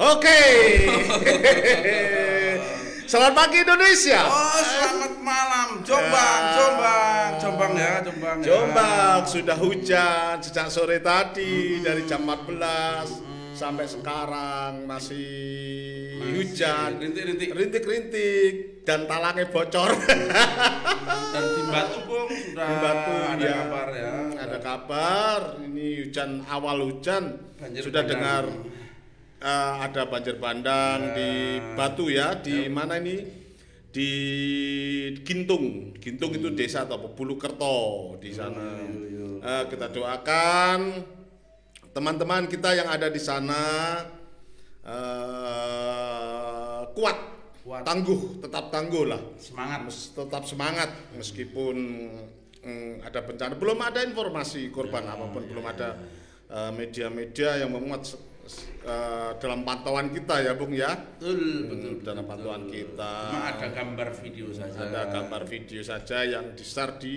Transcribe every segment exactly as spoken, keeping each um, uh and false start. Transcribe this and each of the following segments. Oke. Selamat pagi Indonesia. Oh, selamat malam. Jombang, Jombang, Jombang ya, Jombang. Jombang ya. Sudah hujan sejak sore tadi hmm. dari jam empat belas hmm. sampai sekarang masih, masih hujan, rintik-rintik, rintik-rintik dan talangnya bocor. Dan di Batu Bung sudah di Batu, ada ya. kabar ya. Ada kabar. Ini hujan awal hujan. Banjir sudah bandang. dengar. Uh, ada banjir bandang ya. di Batu ya, di ya. mana ini? Di Gintung, Gintung hmm. itu desa atau Pulukerto di sana. Ya, ya, ya. Uh, kita doakan teman-teman kita yang ada di sana uh, kuat, kuat, tangguh, tetap tangguh lah. Semangat, tetap semangat meskipun um, ada bencana. Belum ada informasi korban ya, apapun, ya, belum ya, ada uh, media-media yang memuat. Uh, dalam pantauan kita ya Bung ya, betul, betul hmm, dalam pantauan betul. kita. Cuma ada gambar video saja. Ada gambar video saja yang di share di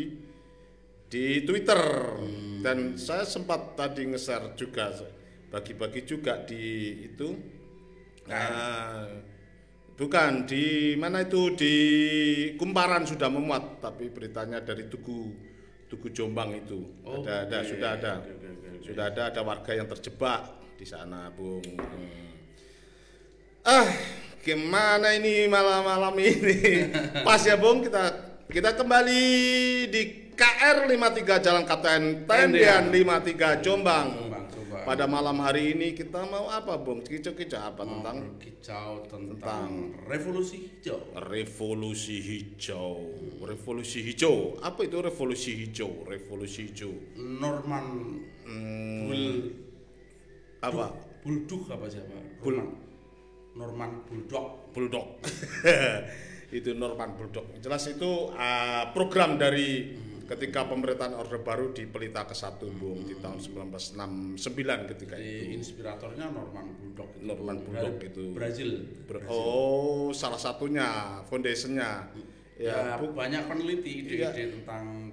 di Twitter hmm. dan saya sempat tadi nge-share juga, bagi-bagi juga di itu. Nah, uh, bukan di mana itu di Kumparan sudah memuat, tapi beritanya dari Tugu. Tugu Jombang itu oh, ada, ada okay. sudah ada okay, okay, okay. sudah ada ada warga yang terjebak di sana Bung. hmm. Ah gimana ini malam-malam ini pas ya Bung, kita kita kembali di K R lima puluh tiga Jalan Kapten Tendian lima puluh tiga Jombang. Jombang, Jombang pada malam hari ini kita mau apa Bung? Kicau-kicau apa mau tentang kicau tentang, tentang revolusi hijau. Revolusi hijau. Revolusi hijau. Apa itu revolusi hijau? Revolusi hijau. Norman hmm. Bul apa? Bulldog apa siapa? Bul Norman Borlaug. Borlaug. Itu Norman Borlaug. Jelas itu uh, program dari hmm. ketika pemerintahan Orde Baru di Pelita kesatu Bung, hmm. di tahun seribu sembilan ratus enam puluh sembilan ketika di itu. Inspiratornya Norman Borlaug. Norman Borlaug itu. Brazil. Brazil. Oh, salah satunya foundationnya. Ya, ya bu- banyak peneliti ide-ide ya. tentang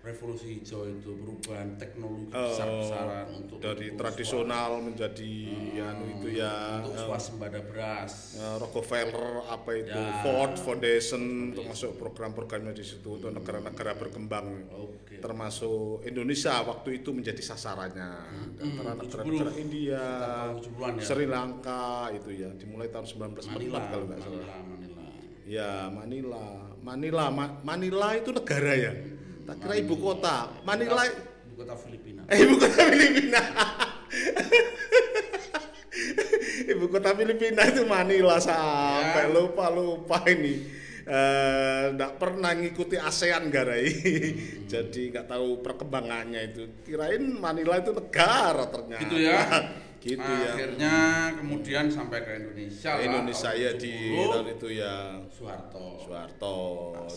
revolusi hijau itu, perubahan teknologi oh, besar-besaran untuk dari untuk tradisional swasta. menjadi hmm, anu itu ya untuk swasembada beras. Uh, Rockefeller apa itu ya, Ford Foundation untuk masuk program-programnya di situ untuk hmm. negara-negara berkembang. Okay. Termasuk Indonesia waktu itu menjadi sasarannya. Hmm. Antara hmm, negara-negara India, ya. Sri Lanka itu ya dimulai tahun seribu sembilan ratus empat puluh empat kalau enggak salah. Manila, Manila. Ya, Manila. Manila Ma- Manila itu negara ya. Tak kira Manila. Ibu kota Manila, ibu kota Filipina. Eh, ibu kota Filipina. Ibu kota Filipina itu Manila sampai ya. lupa lupa ini. Tidak uh, pernah ngikuti ASEAN garai. Hmm. Jadi nggak tahu perkembangannya itu. Kirain Manila itu negara ternyata. Gitu ya. Gitu akhirnya, ya. Akhirnya kemudian sampai ke Indonesia. Ke Indonesia ya di tahun itu ya. Suharto. Suharto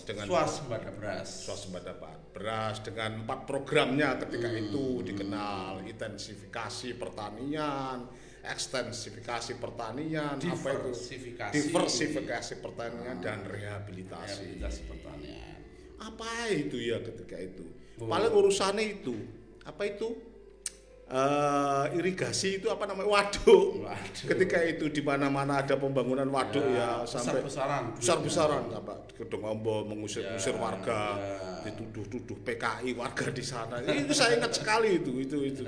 dengan swasembada beras. Swasembada beras dengan empat programnya ketika hmm. itu dikenal intensifikasi pertanian, ekstensifikasi pertanian, diversifikasi, apa itu? diversifikasi pertanian hmm. dan rehabilitasi. rehabilitasi pertanian. Apa itu ya ketika itu? Oh. Paling urusannya itu. Apa itu? Uh, irigasi itu apa namanya waduk. Waduh. Ketika itu di mana-mana ada pembangunan waduk ya, ya sampai besar-besaran. Besar-besaran ya. Apa Kedung Ombo mengusir-usir ya, warga, ya. dituduh-tuduh P K I warga di sana. Itu saya ingat sekali itu itu itu.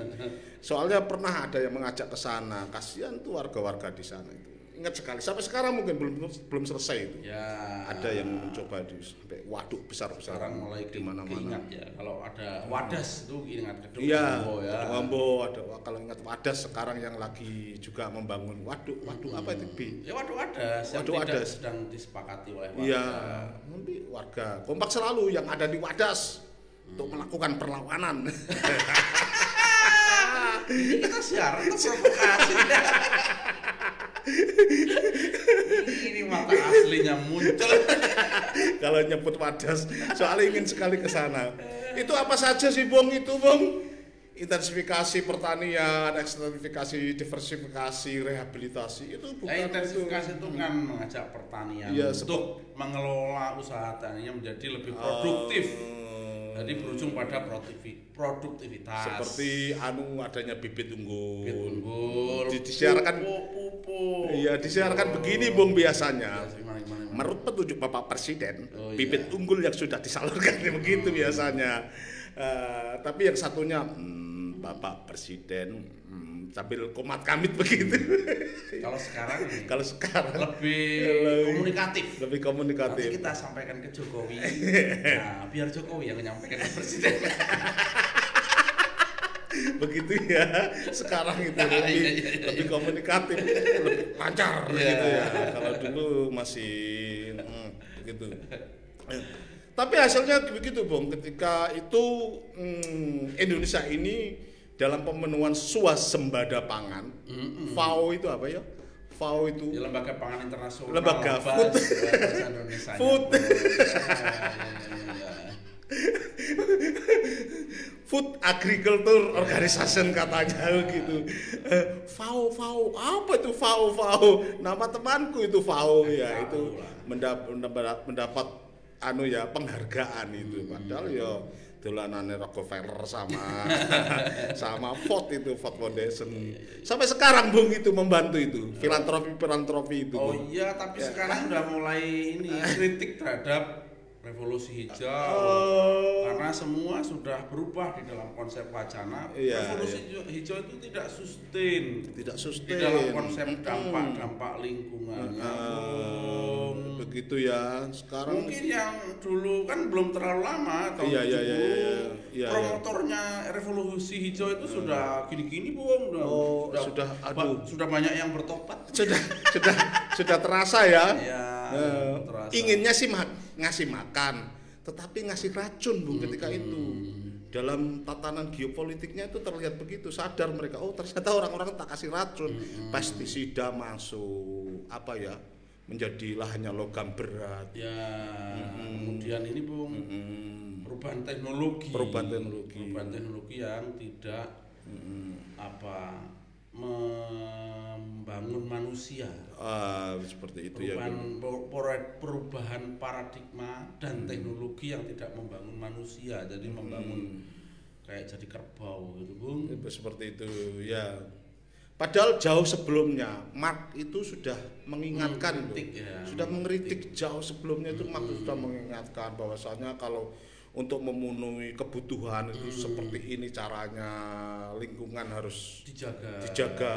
Soalnya pernah ada yang mengajak ke sana. Kasihan tuh warga-warga di sana itu. Ingat sekali. Sampai sekarang mungkin belum belum selesai itu. Ya. Ada yang mencoba di sampai waduk besar-besaran mulai di mana-mana. Ya. Kalau ada wadas itu ingat Kedung Ombo ya. Kedung Ombo. Ada, kalau ingat wadas sekarang yang lagi juga membangun waduk waduk hmm. apa itu B? Ya waduk wadas yang waduk tidak wadas. sedang disepakati oleh warga. Iya, nanti warga kompak selalu yang ada di wadas hmm. untuk melakukan perlawanan. Ini kita siaran itu provokasi. Ini mata aslinya muncul. Kalau nyebut wadas, soalnya ingin sekali ke sana. Itu apa saja sih Bung itu Bung? Intensifikasi pertanian, ekstensifikasi, diversifikasi, rehabilitasi itu bukan. Nah, intensifikasi itu, itu kan mengajak pertanian ya, untuk sep- mengelola usaha taninya menjadi lebih produktif. Um, Jadi berujung pada produktivitas. Seperti anu adanya bibit unggul. Bibit unggul. Disiarkan pupuk, pupuk, ya disiarkan begini Bung biasanya. Menurut petunjuk Bapak Presiden, oh, iya. bibit unggul yang sudah disalurkan begitu hmm. biasanya. Uh, tapi yang satunya hmm, Bapak Presiden hmm, sambil komat kamit begitu. Kalau sekarang, kalau sekarang lebih, lebih komunikatif, lebih komunikatif. Nanti kita sampaikan ke Jokowi. Nah, biar Jokowi yang menyampaikan ke Presiden. Begitu ya sekarang itu nah, lebih, iya, iya, iya. lebih komunikatif, lebih lancar yeah. gitu ya. Kalau dulu masih mm, begitu. Tapi hasilnya begitu Bung, ketika itu mm, Indonesia ini dalam pemenuhan swasembada pangan, mm-hmm. F A O itu apa ya? F A O itu ya, lembaga pangan internasional, lembaga food, food. Food Agriculture Organization katanya gitu. F A O, F A O, apa itu F A O, F A O? Nama temanku itu F A O ya, itu mendapat mendapat anu ya penghargaan itu. Padahal ya dolanane Rockefeller sama sama Ford itu, Ford Foundation. Sampai sekarang Bung itu membantu itu filantropi-filantropi itu. Oh iya, tapi ya. Sekarang udah mulai ini kritik terhadap revolusi hijau, oh. karena semua sudah berubah di dalam konsep wacana. Iya, revolusi iya. hijau itu tidak sustain, tidak sustain di dalam konsep dampak-dampak lingkungan. Uh, uh, begitu ya. Sekarang mungkin yang dulu kan belum terlalu lama tahun iya, iya, iya, iya, iya, promotornya iya. revolusi hijau itu sudah gini-gini Bung, sudah oh, sudah, aduh. sudah banyak yang bertobat. Sudah sudah sudah terasa ya. Iya. Uh, inginnya sih ma- ngasih makan, tetapi ngasih racun Bung. Ketika hmm. itu dalam tatanan geopolitiknya itu terlihat begitu, sadar mereka, oh ternyata orang-orang tak kasih racun, hmm. pestisida masuk, apa ya, menjadi lahannya logam berat ya, hmm. kemudian ini Bung, hmm. perubahan teknologi perubahan teknologi perubahan teknologi yang tidak hmm. apa membangun manusia, ah, seperti itu perubahan, ya, perubahan paradigma dan hmm. teknologi yang tidak membangun manusia, jadi hmm. membangun kayak jadi kerbau gitu Bung, seperti itu ya. Padahal jauh sebelumnya Marx itu sudah mengingatkan, mengkritik, ya, sudah mengkritik, mengkritik jauh sebelumnya itu hmm. Marx sudah mengingatkan bahwasanya kalau untuk memenuhi kebutuhan itu hmm. seperti ini caranya, lingkungan harus dijaga, dijaga.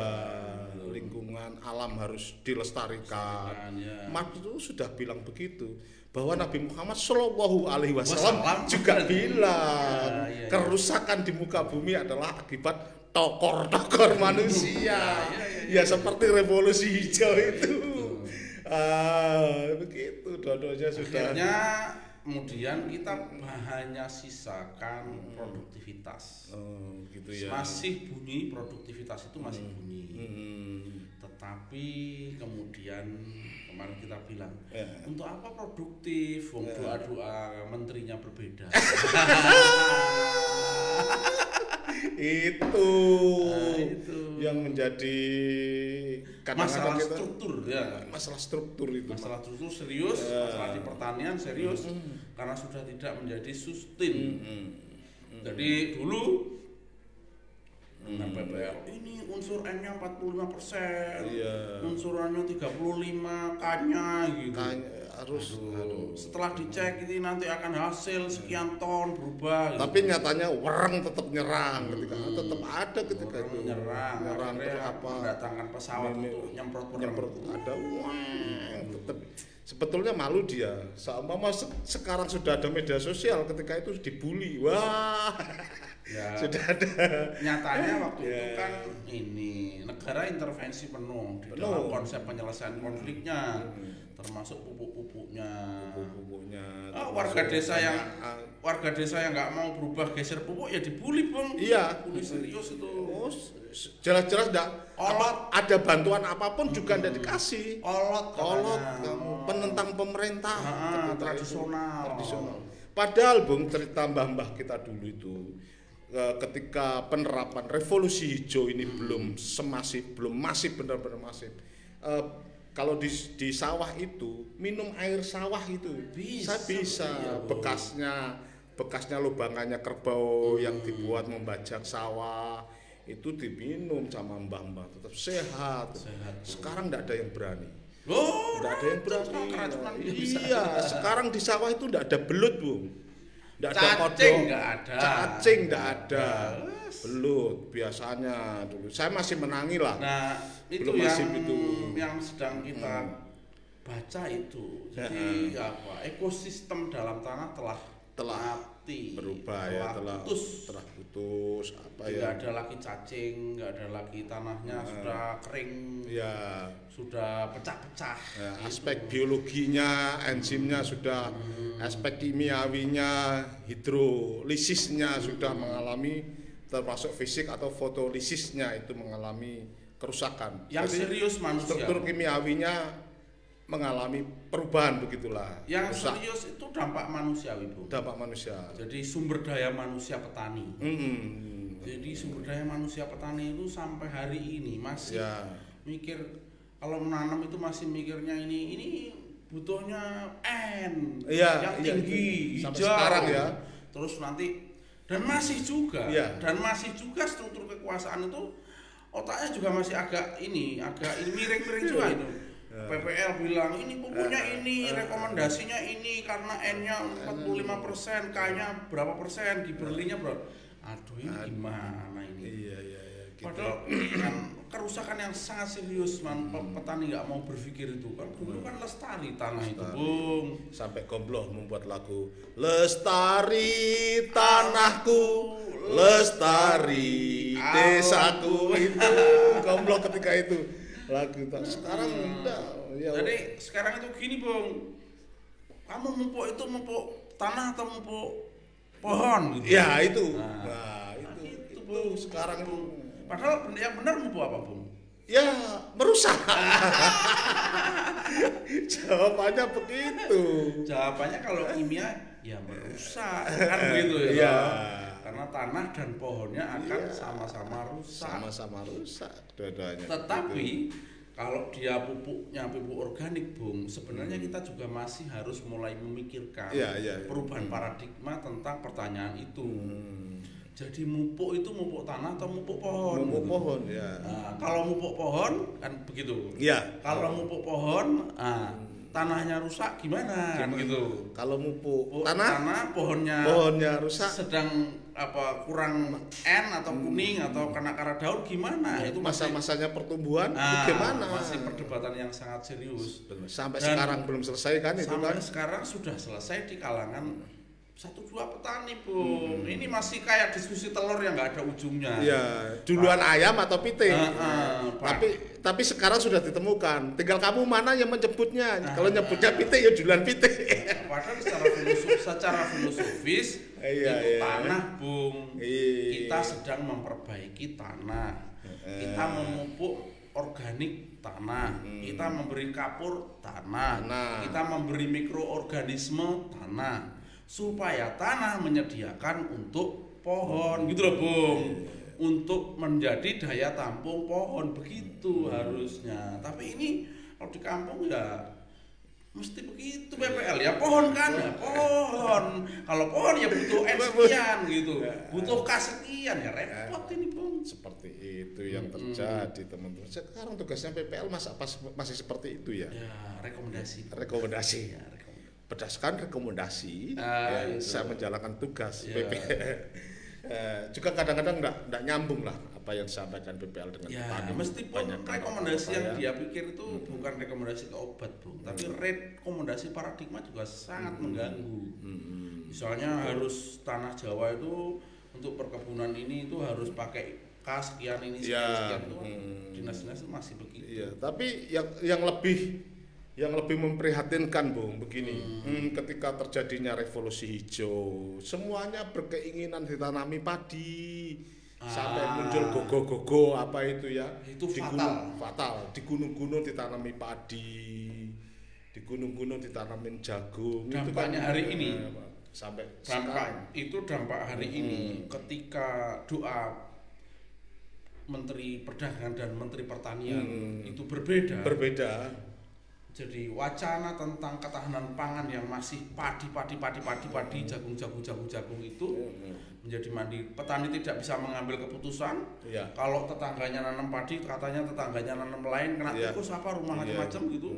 Hmm. lingkungan alam harus dilestarikan. Ya. Marx itu sudah bilang begitu, bahwa hmm. Nabi Muhammad Shallallahu Alaihi Wasallam juga bilang ya, ya, ya. kerusakan di muka bumi adalah akibat tokor-tokor manusia. Ya, ya, ya, ya. ya seperti revolusi hijau itu. Ah, begitu, dua-duanya sudah. Akhirnya, kemudian kita hanya sisakan hmm. produktivitas, oh, gitu ya. masih bunyi, produktivitas itu masih hmm. bunyi, hmm. tetapi kemudian kemarin kita bilang yeah. untuk apa produktif, yeah. doa-doa menterinya berbeda. Itu, nah, itu yang menjadi masalah kita, struktur ya masalah struktur itu masalah struktur serius ya. Masalah di pertanian serius mm-hmm. karena sudah tidak menjadi sustain. Mm-hmm. Jadi dulu mm-hmm. P P L ini unsur N-nya empat puluh lima persen yeah. unsurannya tiga puluh lima K-nya gitu. K-nya harus aduh, aduh. Setelah dicek ini nanti akan hasil sekian ton berubah. Tapi gitu. Nyatanya orang tetap nyerang ketika hmm. tetap ada ketika orang itu nyerang, nyerang apa mendatangkan pesawat ini, untuk nyemprot nyemprot ada wah hmm. tetap sebetulnya malu dia. Sama se- sekarang sudah ada media sosial, ketika itu dibully wah ya. Sudah ada nyatanya waktu ya. Itu kan ini negara intervensi penuh di dalam konsep penyelesaian konfliknya. Hmm. Termasuk pupuk-pupuknya, pupuk-pupuknya oh, warga desa yang uh, warga desa yang nggak mau berubah geser pupuk ya dibully Bung. Iya, bully serius itu. Oh, jelas-jelas enggak apa, ada bantuan apapun juga enggak hmm. dikasih. Olot, olot kamu penentang pemerintah, nah, tradisional. tradisional. Padahal Bung, cerita mbah-mbah kita dulu itu ketika penerapan revolusi hijau ini hmm. belum semasif, belum masif benar-benar masif. Uh, Kalau di, di sawah itu minum air sawah itu bisa, bisa iya, bekasnya bekasnya lubangannya kerbau hmm. yang dibuat membajak sawah itu diminum sama mbah-mbah tetap sehat. sehat. Sekarang enggak ada yang berani. Oh, enggak ada yang berani. Iya, iya. Sekarang di sawah itu enggak ada belut, Bu. Enggak ada kodok, enggak ada. Cacing enggak ada. Belut biasanya dulu. Saya masih menangi lah. Nah, itu belum yang itu. yang sedang kita hmm. baca itu. Jadi ya. apa? Ekosistem dalam tanah telah telah mati, berubah telah ya, telah putus, telah putus apa ya? Tidak ada lagi cacing, nggak ada lagi tanahnya nah. sudah kering, ya. sudah pecah-pecah. Ya, gitu. Aspek biologinya, enzimnya sudah, hmm. aspek kimiawinya, hidrolisisnya hmm. sudah mengalami, termasuk fisik atau fotolisisnya itu mengalami kerusakan. Yang Jadi, serius manusia. Struktur kimiawinya mengalami perubahan begitulah. Yang rusak. Serius itu dampak manusiawi, Bu. Dampak manusia. Jadi sumber daya manusia petani. Mm-hmm. Jadi sumber daya manusia petani itu sampai hari ini masih yeah. mikir kalau menanam itu masih mikirnya ini ini butuhnya N yeah, yang yeah, tinggi yeah. sampai hijau. Sekarang ya. Terus nanti dan masih juga yeah. dan masih juga struktur kekuasaan itu otaknya juga masih agak ini agak ini miring-miring juga itu. P P L bilang ini bukunya ini, rekomendasinya ini karena N-nya empat puluh lima persen, K-nya berapa persen, di Berlinnya berapa. Aduh ini gimana ini? Iya iya iya. Padahal kan kerusakan yang sangat serius, man, petani nggak mau berpikir itu kan. Dulu kan lestari tanah itu, Bung. Sampai Gombloh membuat lagu Lestari Tanahku, Lestari Desaku itu. Gombloh ketika itu. Lagu tak sekarang enggak. Ya. Jadi sekarang itu gini, Bung. Kamu mumpuk itu mumpuk tanah atau mumpuk pohon gitu. Ya, itu. Nah, nah itu. Itu, Bung. Sekarang itu. Padahal yang benar mumpuk apa, Bung? Ya, merusak. Jawabannya begitu. Jawabannya kalau kimia ya merusak kan gitu ya. ya. Karena tanah dan pohonnya akan iya, sama-sama rusak. Sama-sama rusak. Dua-duanya. Tetapi gitu. Kalau dia pupuknya pupuk organik, Bung, sebenarnya hmm. kita juga masih harus mulai memikirkan iya, iya, iya. perubahan hmm. paradigma tentang pertanyaan itu. Hmm. Jadi mupuk itu mupuk tanah atau mupuk pohon? Mupuk gitu. pohon ya. Nah, kalau mupuk pohon kan begitu. Iya. Kalau mupuk pohon, ah. Hmm. tanahnya rusak gimana? Kan gitu. Kalau mupuk tanah, tanah pohonnya, pohonnya rusak, sedang apa kurang N atau kuning hmm. atau kena akar daun gimana? Itu masa-masanya pertumbuhan nah, gimana? Masih perdebatan yang sangat serius. Sampai Dan sekarang belum selesai kan itu sampai kan? Sampai sekarang sudah selesai di kalangan satu dua petani, Bung. Hmm. Ini masih kayak diskusi telur yang nggak ada ujungnya. Iya, duluan Pak. ayam atau piting. Uh, uh, tapi tapi sekarang sudah ditemukan. Tinggal kamu mana yang menjemputnya. Uh, Kalau nyebutnya piting ya duluan piting. Padahal secara filosofis, secara filosofis iya, itu iya. tanah, Bung. Iya. Kita sedang memperbaiki tanah. Eh. Kita memupuk organik tanah. Hmm. Kita memberi kapur tanah. Nah. Kita memberi mikroorganisme tanah. Supaya tanah menyediakan untuk pohon gitu loh, Bung, untuk menjadi daya tampung pohon begitu hmm. harusnya. Tapi ini kalau di kampung ya mesti begitu B P L ya pohon kan ya pohon. Kalau pohon ya butuh sekian gitu, butuh kasian ya repot ini, Bung. Seperti itu yang terjadi hmm. teman-teman. Sekarang tugasnya P P L masa masih seperti itu ya. Ya rekomendasi. Rekomendasi. Ya, rekomendasi. Berdasarkan rekomendasi ah, ya, saya menjalankan tugas yeah. B P L eh, juga kadang-kadang enggak enggak nyambung lah apa yang disampaikan B P L dengan yeah, petani. Meskipun rekomendasi yang dia pikir itu hmm. bukan rekomendasi ke obat, Bung, tapi hmm. rekomendasi paradigma juga sangat hmm. mengganggu. Hmm. Misalnya hmm. harus tanah Jawa itu untuk perkebunan ini itu harus pakai kas sekian ini sekian, yeah. sekian itu hmm. dinas-dinas masih begitu. Yeah, tapi yang yang lebih yang lebih memprihatinkan, Bung, begini, hmm. Hmm, ketika terjadinya revolusi hijau, semuanya berkeinginan ditanami padi, ah. sampai muncul gogo-gogo apa itu ya, itu di fatal, gunung, fatal, di gunung-gunung ditanami padi, di gunung-gunung ditanamin jagung. Dampaknya itu kan, hari ya, ini, sampai dampak sekarang. Itu dampak hari hmm. ini, ketika doa Menteri Perdagangan dan Menteri Pertanian hmm. itu berbeda. Berbeda. Jadi wacana tentang ketahanan pangan yang masih padi-padi-padi-padi-padi, jagung-jagung-jagung-jagung itu menjadi mandi. Petani tidak bisa mengambil keputusan. Ya. Kalau tetangganya nanam padi, katanya tetangganya nanam lain, kena tikus ya. Apa rumah macam-macam ya. Gitu.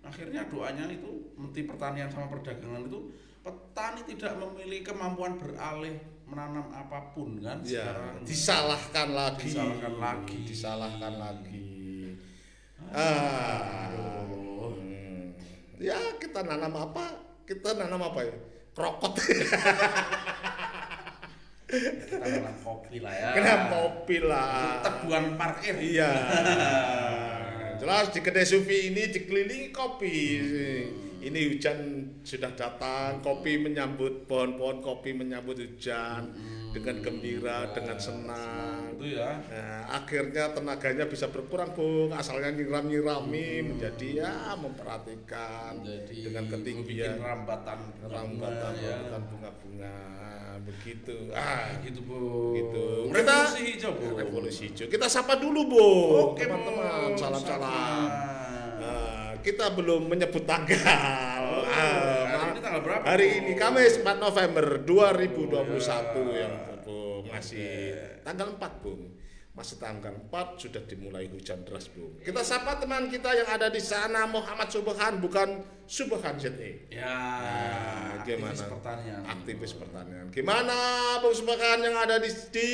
Akhirnya doanya itu Menteri Pertanian sama Perdagangan itu, petani tidak memiliki kemampuan beralih menanam apapun kan. Ya. Sekarang disalahkan lagi. Disalahkan lagi. Disalahkan lagi. Ah. Aduh. Ya kita nanam apa? Kita nanam apa ya? Krokot. Kita nanam kopi lah ya. Nanam kopi lah. Tebuan parkir. Iya. Jelas di kedai sufi ini dikelilingi kopi. Ini hujan sudah datang, kopi menyambut pohon-pohon kopi menyambut hujan dengan gembira, dengan senang. Itu ya. Nah, akhirnya tenaganya bisa berkurang, Bung. Asalnya nyiram-nyirami hmm. menjadi ya memperhatikan menjadi dengan ketinggian rambatan, rambatan ya. Bunga-bunga begitu. Ah, gitu, Bung. Gitu. Revolusi hijau, Bung. Revolusi hijau. Kita sapa dulu, Bung. Oke, teman-teman. Salam-salam. Nah, kita belum menyebut tanggal. Oh. Ah. Berapa? Hari ini Kamis empat November dua ribu dua puluh satu oh, ya. Yang Bung masih ya. Tanggal empat Bung. Masih tanggal empat sudah dimulai hujan deras Bung. Kita sapa teman kita yang ada di sana Muhammad Subhan bukan Subhan Z E. Ya, nah, gimana? Aktivis pertanian. Aktivis pertanian. Gimana Bung Subhan yang ada di di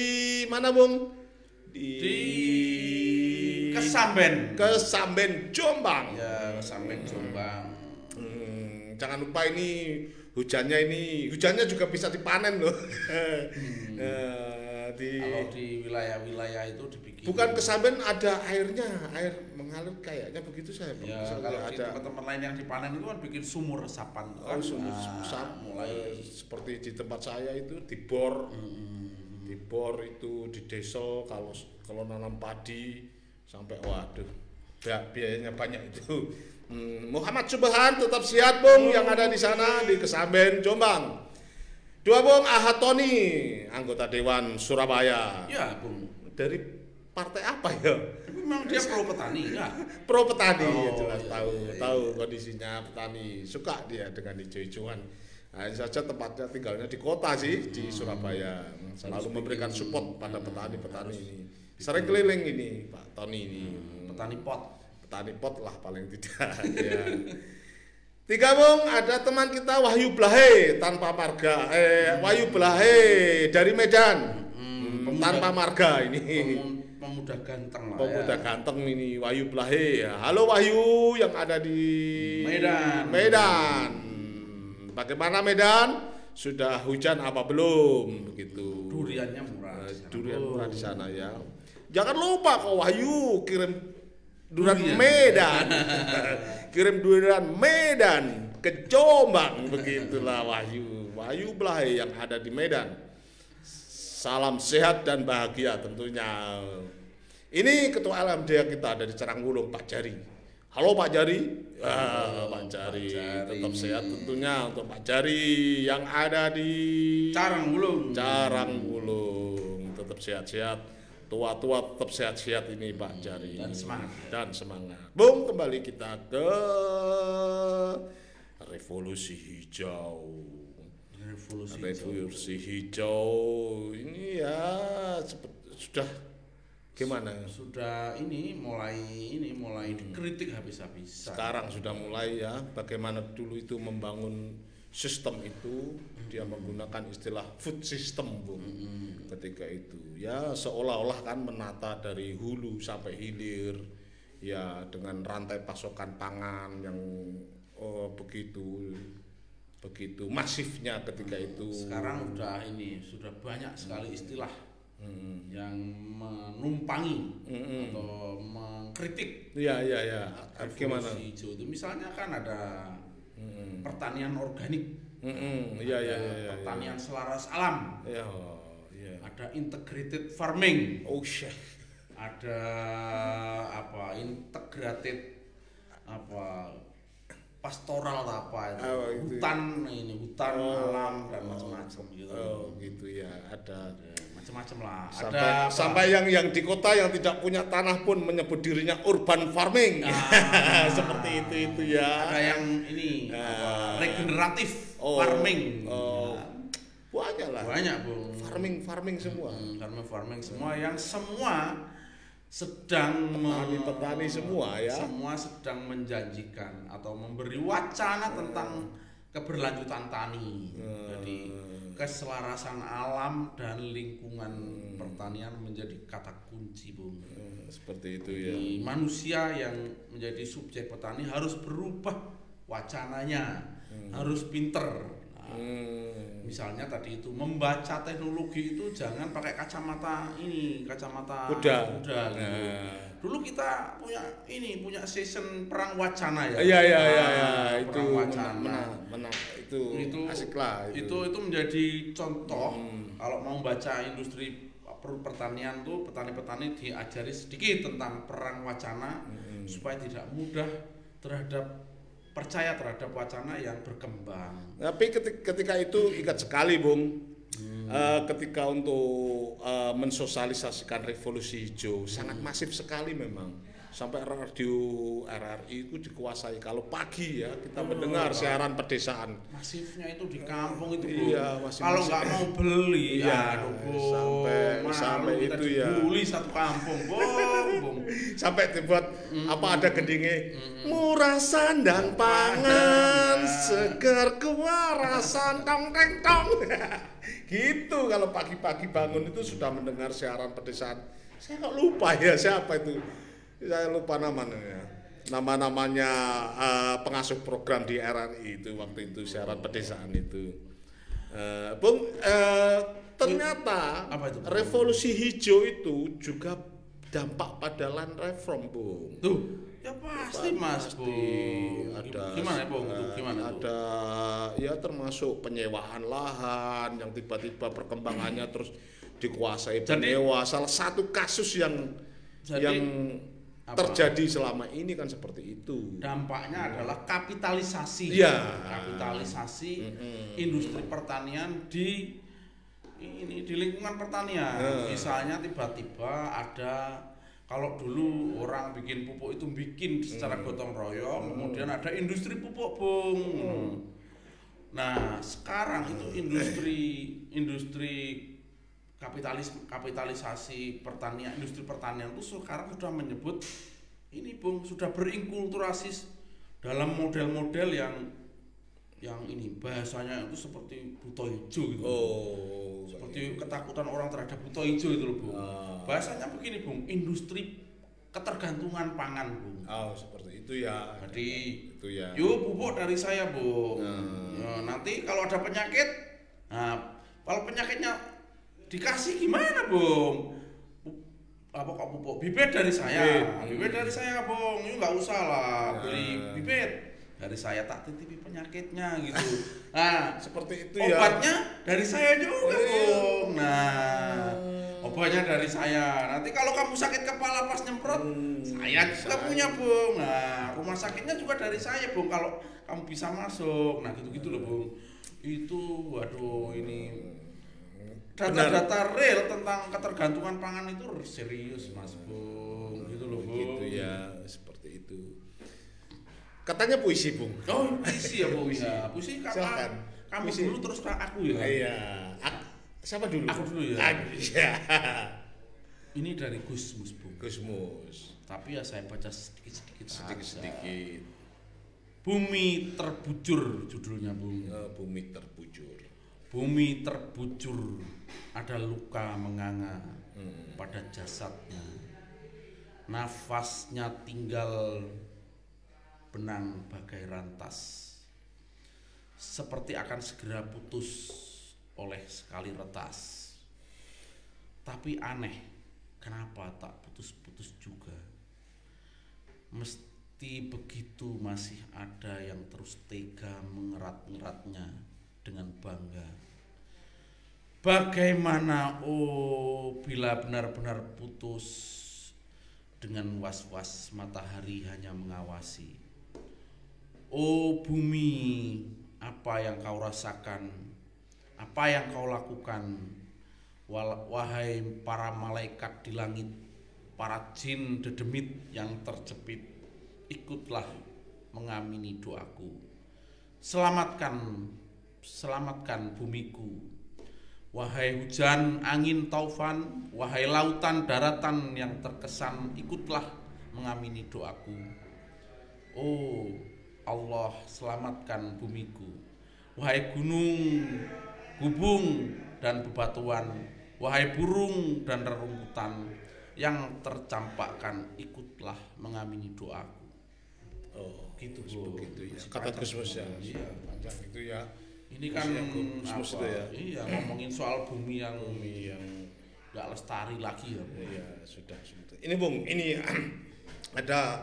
mana Bung? Di, di... Kesamben. Kesamben Jombang. Ya, Kesamben Jombang. Jangan lupa ini hujannya ini hujannya juga bisa dipanen loh. Hmm. e, di, Kalau di wilayah-wilayah itu dibikin. Bukan Kesamben ada airnya, air mengalir kayaknya begitu saya. Ya, kalau ada di tempat-tempat lain yang dipanen itu kan bikin sumur resapan. Oh, kan? Sumur resapan. Nah, mulai e, seperti di tempat saya itu dibor, hmm. dibor itu di desa kalau kalau nanam padi sampai waduh, biayanya banyak itu. Muhammad Subhan tetap sehat Bung yang ada di sana di Kesamben Jombang. Dua Bung Ahad Ahatoni anggota Dewan Surabaya. Ya Bung. Dari partai apa ya? Memang dia pro petani ya. Pro petani oh, ya jelas iya, tahu iya, iya. tahu kondisinya petani suka dia dengan hijau-hijauan. Hanya saja tempatnya tinggalnya di kota sih hmm. di Surabaya. Selalu harus memberikan bikin, support pada petani-petani ini. Sering keliling ini Pak Tony ini. Hmm. Petani pot. Tani pot lah paling tidak ya. Tiga Bung, ada teman kita Wahyu Blahe tanpa marga eh hmm. Wahyu Blahe dari Medan hmm, pemuda, tanpa marga ini pemuda ganteng lah pemuda ya. Ganteng ini Wahyu Blahe ya. Halo Wahyu yang ada di Medan Medan bagaimana Medan? Sudah hujan apa belum? Begitu duriannya murah eh, durian murah di sana ya jangan lupa kok Wahyu kirim Duran oh, iya. Medan, kirim Duran Medan ke Jombang begitulah Wahyu, Wahyu Blahe yang ada di Medan. Salam sehat dan bahagia tentunya. Ini ketua L M D kita dari Caranggulung Pak Jari. Halo Pak Jari, ah, Pak Jari, tetap sehat tentunya untuk Pak Jari yang ada di Caranggulung. Caranggulung tetap sehat-sehat. Tua-tua tetap sehat-sehat ini Pak Jari dan semangat dan semangat. Bung kembali kita ke revolusi hijau. Revolusi, revolusi hijau. hijau ini ya sudah gimana? Sudah ini mulai ini mulai dikritik habis-habisan. Sekarang sudah mulai ya. Bagaimana dulu itu membangun sistem itu dia menggunakan istilah food system Bung mm-hmm. ketika itu ya seolah-olah kan menata dari hulu sampai hilir ya dengan rantai pasokan pangan yang oh, begitu begitu masifnya ketika itu sekarang udah ini sudah banyak sekali istilah mm-hmm. yang menumpangi mm-hmm. atau mengkritik ya ya ya revolusi hijau itu misalnya kan ada Mm-mm. pertanian organik, ya, ya, ya, pertanian ya. Selaras alam, ya, oh, ya. Ada integrated farming, oh, shit. Ada apa integrated apa pastoral apa itu, oh, gitu hutan ya. Ini hutan oh, alam dan oh, macam-macam gitu, oh, gitu ya ada. Ada macam-macam lah. Sampai, ada sampai yang yang di kota yang tidak punya tanah pun menyebut dirinya urban farming. Ah, seperti itu itu ya. Ada yang ini ah. regeneratif oh, farming. Oh. Ya. Banyak lah. Banyak, Bu. Farming farming semua. Hmm, farming farming semua yang semua sedang petani-petani semua ya. Semua sedang menjanjikan atau memberi wacana tentang keberlanjutan tani. Hmm. Jadi keselarasan alam dan lingkungan hmm. pertanian menjadi kata kunci, Bung. Hmm, seperti itu ya. Jadi, manusia yang menjadi subjek petani harus berubah wacananya, hmm. harus pinter. Nah, hmm. misalnya tadi itu membaca teknologi itu jangan pakai kacamata ini, kacamata kuda. kuda gitu. Nah. Dulu kita punya ini, punya season perang wacana ya. Iya iya iya ya. Perang itu wacana. Menang, menang. Itu, itu asik lah itu. itu itu menjadi contoh hmm. kalau mau baca industri pertanian tuh petani-petani diajari sedikit tentang perang wacana hmm. supaya tidak mudah terhadap percaya terhadap wacana yang berkembang. Tapi ketika, ketika itu ikat sekali, Bung. Hmm. Uh, ketika untuk uh, mensosialisasikan revolusi hijau hmm. sangat masif sekali memang. Sampai radio R R I itu dikuasai. Kalau pagi ya kita oh, mendengar siaran pedesaan. Masifnya itu di kampung itu, Bu. Iya, kalau nggak mau beli, ya, aduh, Bu. Sampai, sampai itu ya. Beli satu kampung, Bung. Sampai dibuat mm-hmm. apa ada gendinge mm-hmm. murah sandang pangan, segar kewarasan tong teng tong. Gitu kalau pagi-pagi bangun itu sudah mendengar siaran pedesaan. Saya kok lupa ya siapa itu. Saya lupa namanya, nama-namanya uh, pengasuh program di R R I itu waktu itu siaran pedesaan itu, uh, Bung. Uh, ternyata itu, revolusi hijau itu juga dampak pada land reform, Bung. Tuh, ya pasti, ya, Mas, pasti. Bung. Ada, gimana ya, Bung? Tuh, gimana ada, itu? Ya termasuk penyewaan lahan yang tiba-tiba perkembangannya hmm. terus dikuasai penyewa. Salah satu kasus yang Jadi, yang apa? Terjadi selama ini kan seperti itu. Dampaknya hmm. adalah kapitalisasi, ya. kapitalisasi hmm. industri pertanian di ini di lingkungan pertanian. Hmm. Misalnya tiba-tiba ada, kalau dulu orang bikin pupuk itu bikin secara hmm. gotong royong, hmm. kemudian ada industri pupuk, Bung. Hmm. Nah sekarang itu industri industri kapitalis kapitalisasi pertanian, industri pertanian itu sekarang sudah menyebut ini, Bung, sudah berinkulturasi dalam model-model yang yang ini bahasanya itu seperti buto hijau gitu. Oh, seperti ketakutan orang terhadap buto hijau itu loh, Bung. Ah. Bahasanya begini, Bung, industri ketergantungan pangan, Bung. Oh, seperti itu ya. Jadi itu ya. Yuk pupuk dari saya, Bung. Ah. Ya, nanti kalau ada penyakit, nah kalau penyakitnya dikasih gimana, Bung? Apa kok pupuk? Bibit dari saya. Bibit dari saya, Bung. Yuk enggak usah lah beli bibit. Dari saya tak titipi penyakitnya gitu. Nah, seperti itu ya. Obatnya dari saya juga, Bung. Nah, obatnya dari saya. Nanti kalau kamu sakit kepala pas nyemprot, hmm, saya juga punya, Bung. Nah, rumah sakitnya juga dari saya, Bung. Kalau kamu bisa masuk. Nah, gitu-gitu loh, Bung. Itu waduh ini data-data real tentang ketergantungan pangan itu serius, Mas, Bung. Gitu loh, Bung. Gitu ya, seperti itu. Katanya puisi, Bung. Oh, puisi ya, puisi. Ya, puisi kata kamu puisi. Dulu terus ke aku ya. Iya. Aku, siapa dulu? Aku dulu ya. Aku, ya. Ini dari Gusmus, Bung. Gusmus. Tapi ya saya baca sedikit-sedikit. Sedikit-sedikit. Bumi Terbujur judulnya, Bung. Oh, Bumi Terbujur. Bumi terbujur, ada luka menganga hmm. pada jasadnya. Nafasnya tinggal benang bagai rantas. Seperti akan segera putus oleh sekali retas. Tapi aneh, kenapa tak putus-putus juga? Mesti begitu masih ada yang terus tega mengerat-ngeratnya dengan bangga. Bagaimana oh bila benar-benar putus, dengan was-was matahari hanya mengawasi. Oh bumi, apa yang kau rasakan, apa yang kau lakukan? wahai para malaikat di langit, para jin dedemit yang terjepit, ikutlah mengamini doaku. Selamatkan, selamatkan bumiku. Wahai hujan, angin, taufan, wahai lautan, daratan yang terkesan, ikutlah mengamini doaku. Oh Allah, selamatkan bumiku. Wahai gunung, gubung, dan bebatuan, wahai burung dan rerumputan yang tercampakkan, ikutlah mengamini doaku. Oh, gitu, oh, gitu ya. Kata Gusmus ya, panjang itu ya. Ini kan Gusmus itu ya. Iya, ngomongin soal bumi yang bumi yang enggak lestari lagi ya. Iya, sudah sudah. Ini Bung, ini ada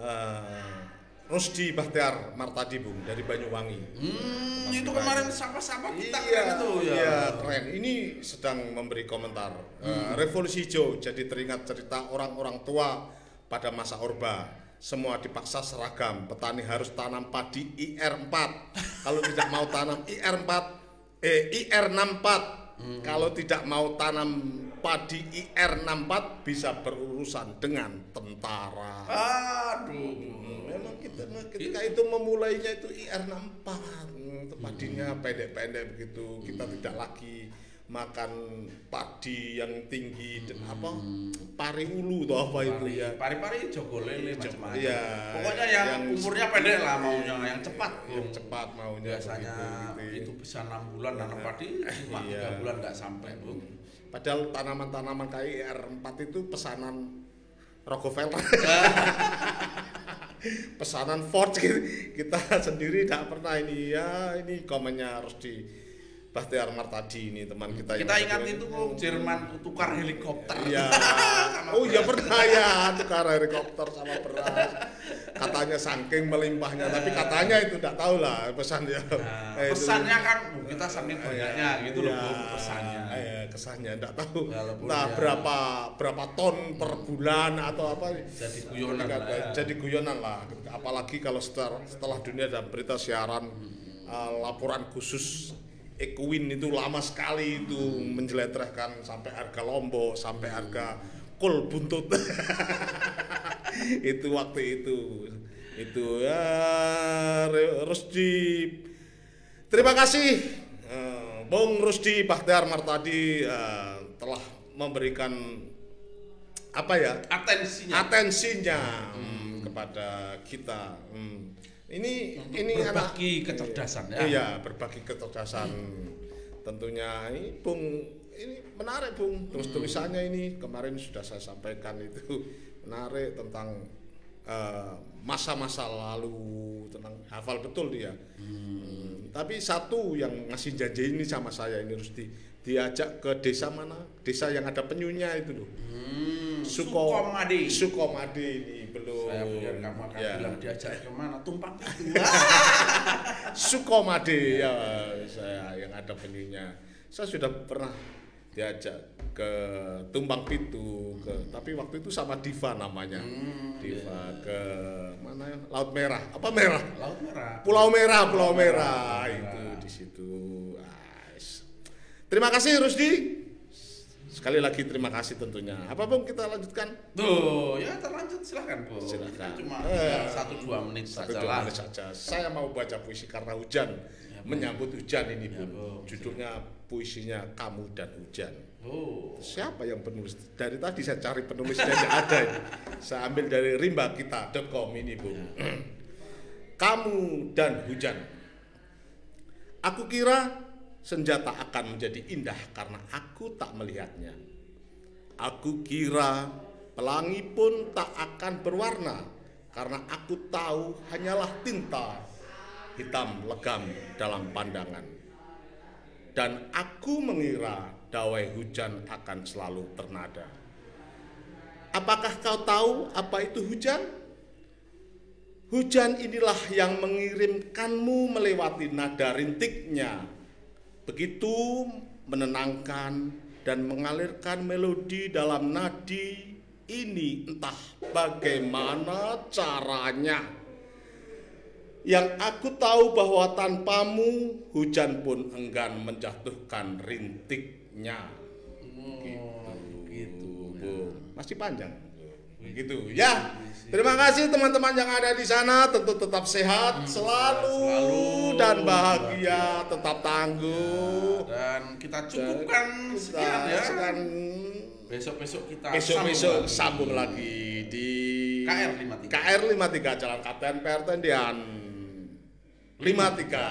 uh, Rusdi Bahtiar Martadi Bung dari Banyuwangi. Hmm, itu kemarin sapa-sapa kita iya, keren itu ya. Iya, keren. Ini sedang memberi komentar. Hmm. Uh, Revolusi Hijau jadi teringat cerita orang-orang tua pada masa Orba. Semua dipaksa seragam, petani harus tanam padi I R empat. Kalau tidak mau tanam I R empat, eh I R enam puluh empat. Hmm. Kalau tidak mau tanam padi I R enam puluh empat bisa berurusan dengan tentara. Aduh, hmm. memang kita ketika itu memulainya itu I R enam puluh empat. Hmm, padinya pendek-pendek begitu. Kita hmm. tidak lagi makan padi yang tinggi dan hmm. apa pari ulu atau apa pari, itu ya pari-pari jogo lele macam macam ya, pokoknya yang, yang umurnya pendek lah maunya yang cepat yang cepat maunya biasanya begitu, itu bisa enam bulan tanam nah, padi cuma tiga iya. bulan nggak sampai Bung. Padahal tanaman-tanaman kayak I R empat itu pesanan Rockefeller pesanan Ford gitu. Kita sendiri tidak pernah ini ya ini komennya harus di Bahtiar Martadi ini teman kita. Kita ingat itu kalau Jerman tukar helikopter. Iya. Oh iya pernah ya tukar helikopter sama beras. Katanya saking melimpahnya, tapi katanya itu tidak tahu lah pesannya. Nah, eh, pesannya itu, kan kita saking banyaknya iya, gitu iya, loh pesannya. Iya, kesannya tidak tahu. Nah iya. berapa berapa ton per bulan atau apa? Jadi guyonan lah. Ya. Jadi guyonan lah. Apalagi kalau setelah, setelah dunia dan berita siaran hmm. uh, laporan khusus. Equin itu lama sekali itu hmm. menjeletrehkan sampai harga Lombok, sampai harga kol buntut. Itu waktu itu. Itu ya Rusdi. Terima kasih uh, Bung Rusdi Bahtiar Martadi uh, telah memberikan apa ya? Atensinya. Atensinya hmm. kepada kita. Hmm. Ini Untuk ini berbagi anak, kecerdasan iya, ya. Iya, berbagi kecerdasan. Hmm. Tentunya ini Bung ini menarik Bung. Terus hmm. tulisannya ini kemarin sudah saya sampaikan itu menarik tentang uh, masa-masa lalu, tentang hafal betul dia. Hmm. Tapi satu yang ngasih janji ini sama saya ini Rusdi diajak ke desa mana? Desa yang ada penyunya itu loh. Hmm. Sukamade. Sukamade ini. Belum. Saya biar kamu akan ya. bilang diajak kemana Tumpak itu Sukamade ya saya yang ada penyunya saya sudah pernah diajak ke Tumpang Pitu ke hmm. tapi waktu itu sama Diva namanya hmm, Diva yeah. ke mana ya Laut Merah apa Merah Laut Merah Pulau Merah Pulau Merah, Merah. itu di situ ah, terima kasih Rusdi. Sekali lagi terima kasih tentunya. Apa Bung kita lanjutkan? Tuh, ya terlanjut silahkan Bung. Silahkan. Cuma satu dua menit saja lah. Saya mau baca puisi karena hujan ya, menyambut hujan ini ya, Bung. Judulnya puisinya Kamu dan Hujan. Oh. Siapa yang penulis? Dari tadi saya cari penulisnya tidak ada. Ini. Saya ambil dari rimba kita dot com ini Bung. Ya. Kamu dan Hujan. Aku kira senjata akan menjadi indah karena aku tak melihatnya. Aku kira pelangi pun tak akan berwarna karena aku tahu hanyalah tinta hitam legam dalam pandangan. Dan aku mengira dawai hujan akan selalu ternada. Apakah kau tahu apa itu hujan? Hujan inilah yang mengirimkanmu melewati nada rintiknya. Begitu menenangkan dan mengalirkan melodi dalam nadi ini entah bagaimana caranya. Yang aku tahu bahwa tanpamu hujan pun enggan menjatuhkan rintiknya. hmm. gitu, gitu. Masih panjang gitu ya. Terima kasih teman-teman yang ada di sana, tentu tetap sehat selalu, selalu dan bahagia, tetap tangguh ya, dan kita cukupkan dan sekian ya. Sekian besok-besok kita besok-besok sambung, sambung lagi di K R lima puluh tiga K R lima puluh tiga Jalan Kapten Pertendian lima puluh tiga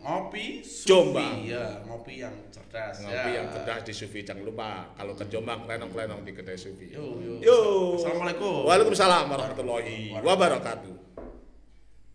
ngopi Sufi, Jombang ya, ngopi yang cerdas ngopi ya. Yang cerdas di Sufi, jangan lupa kalau ke Jombang lenong-lenong di kedai Sufi. Yo, yo. Yo. Assalamualaikum. Waalaikumsalam warahmatullahi wabarakatuh.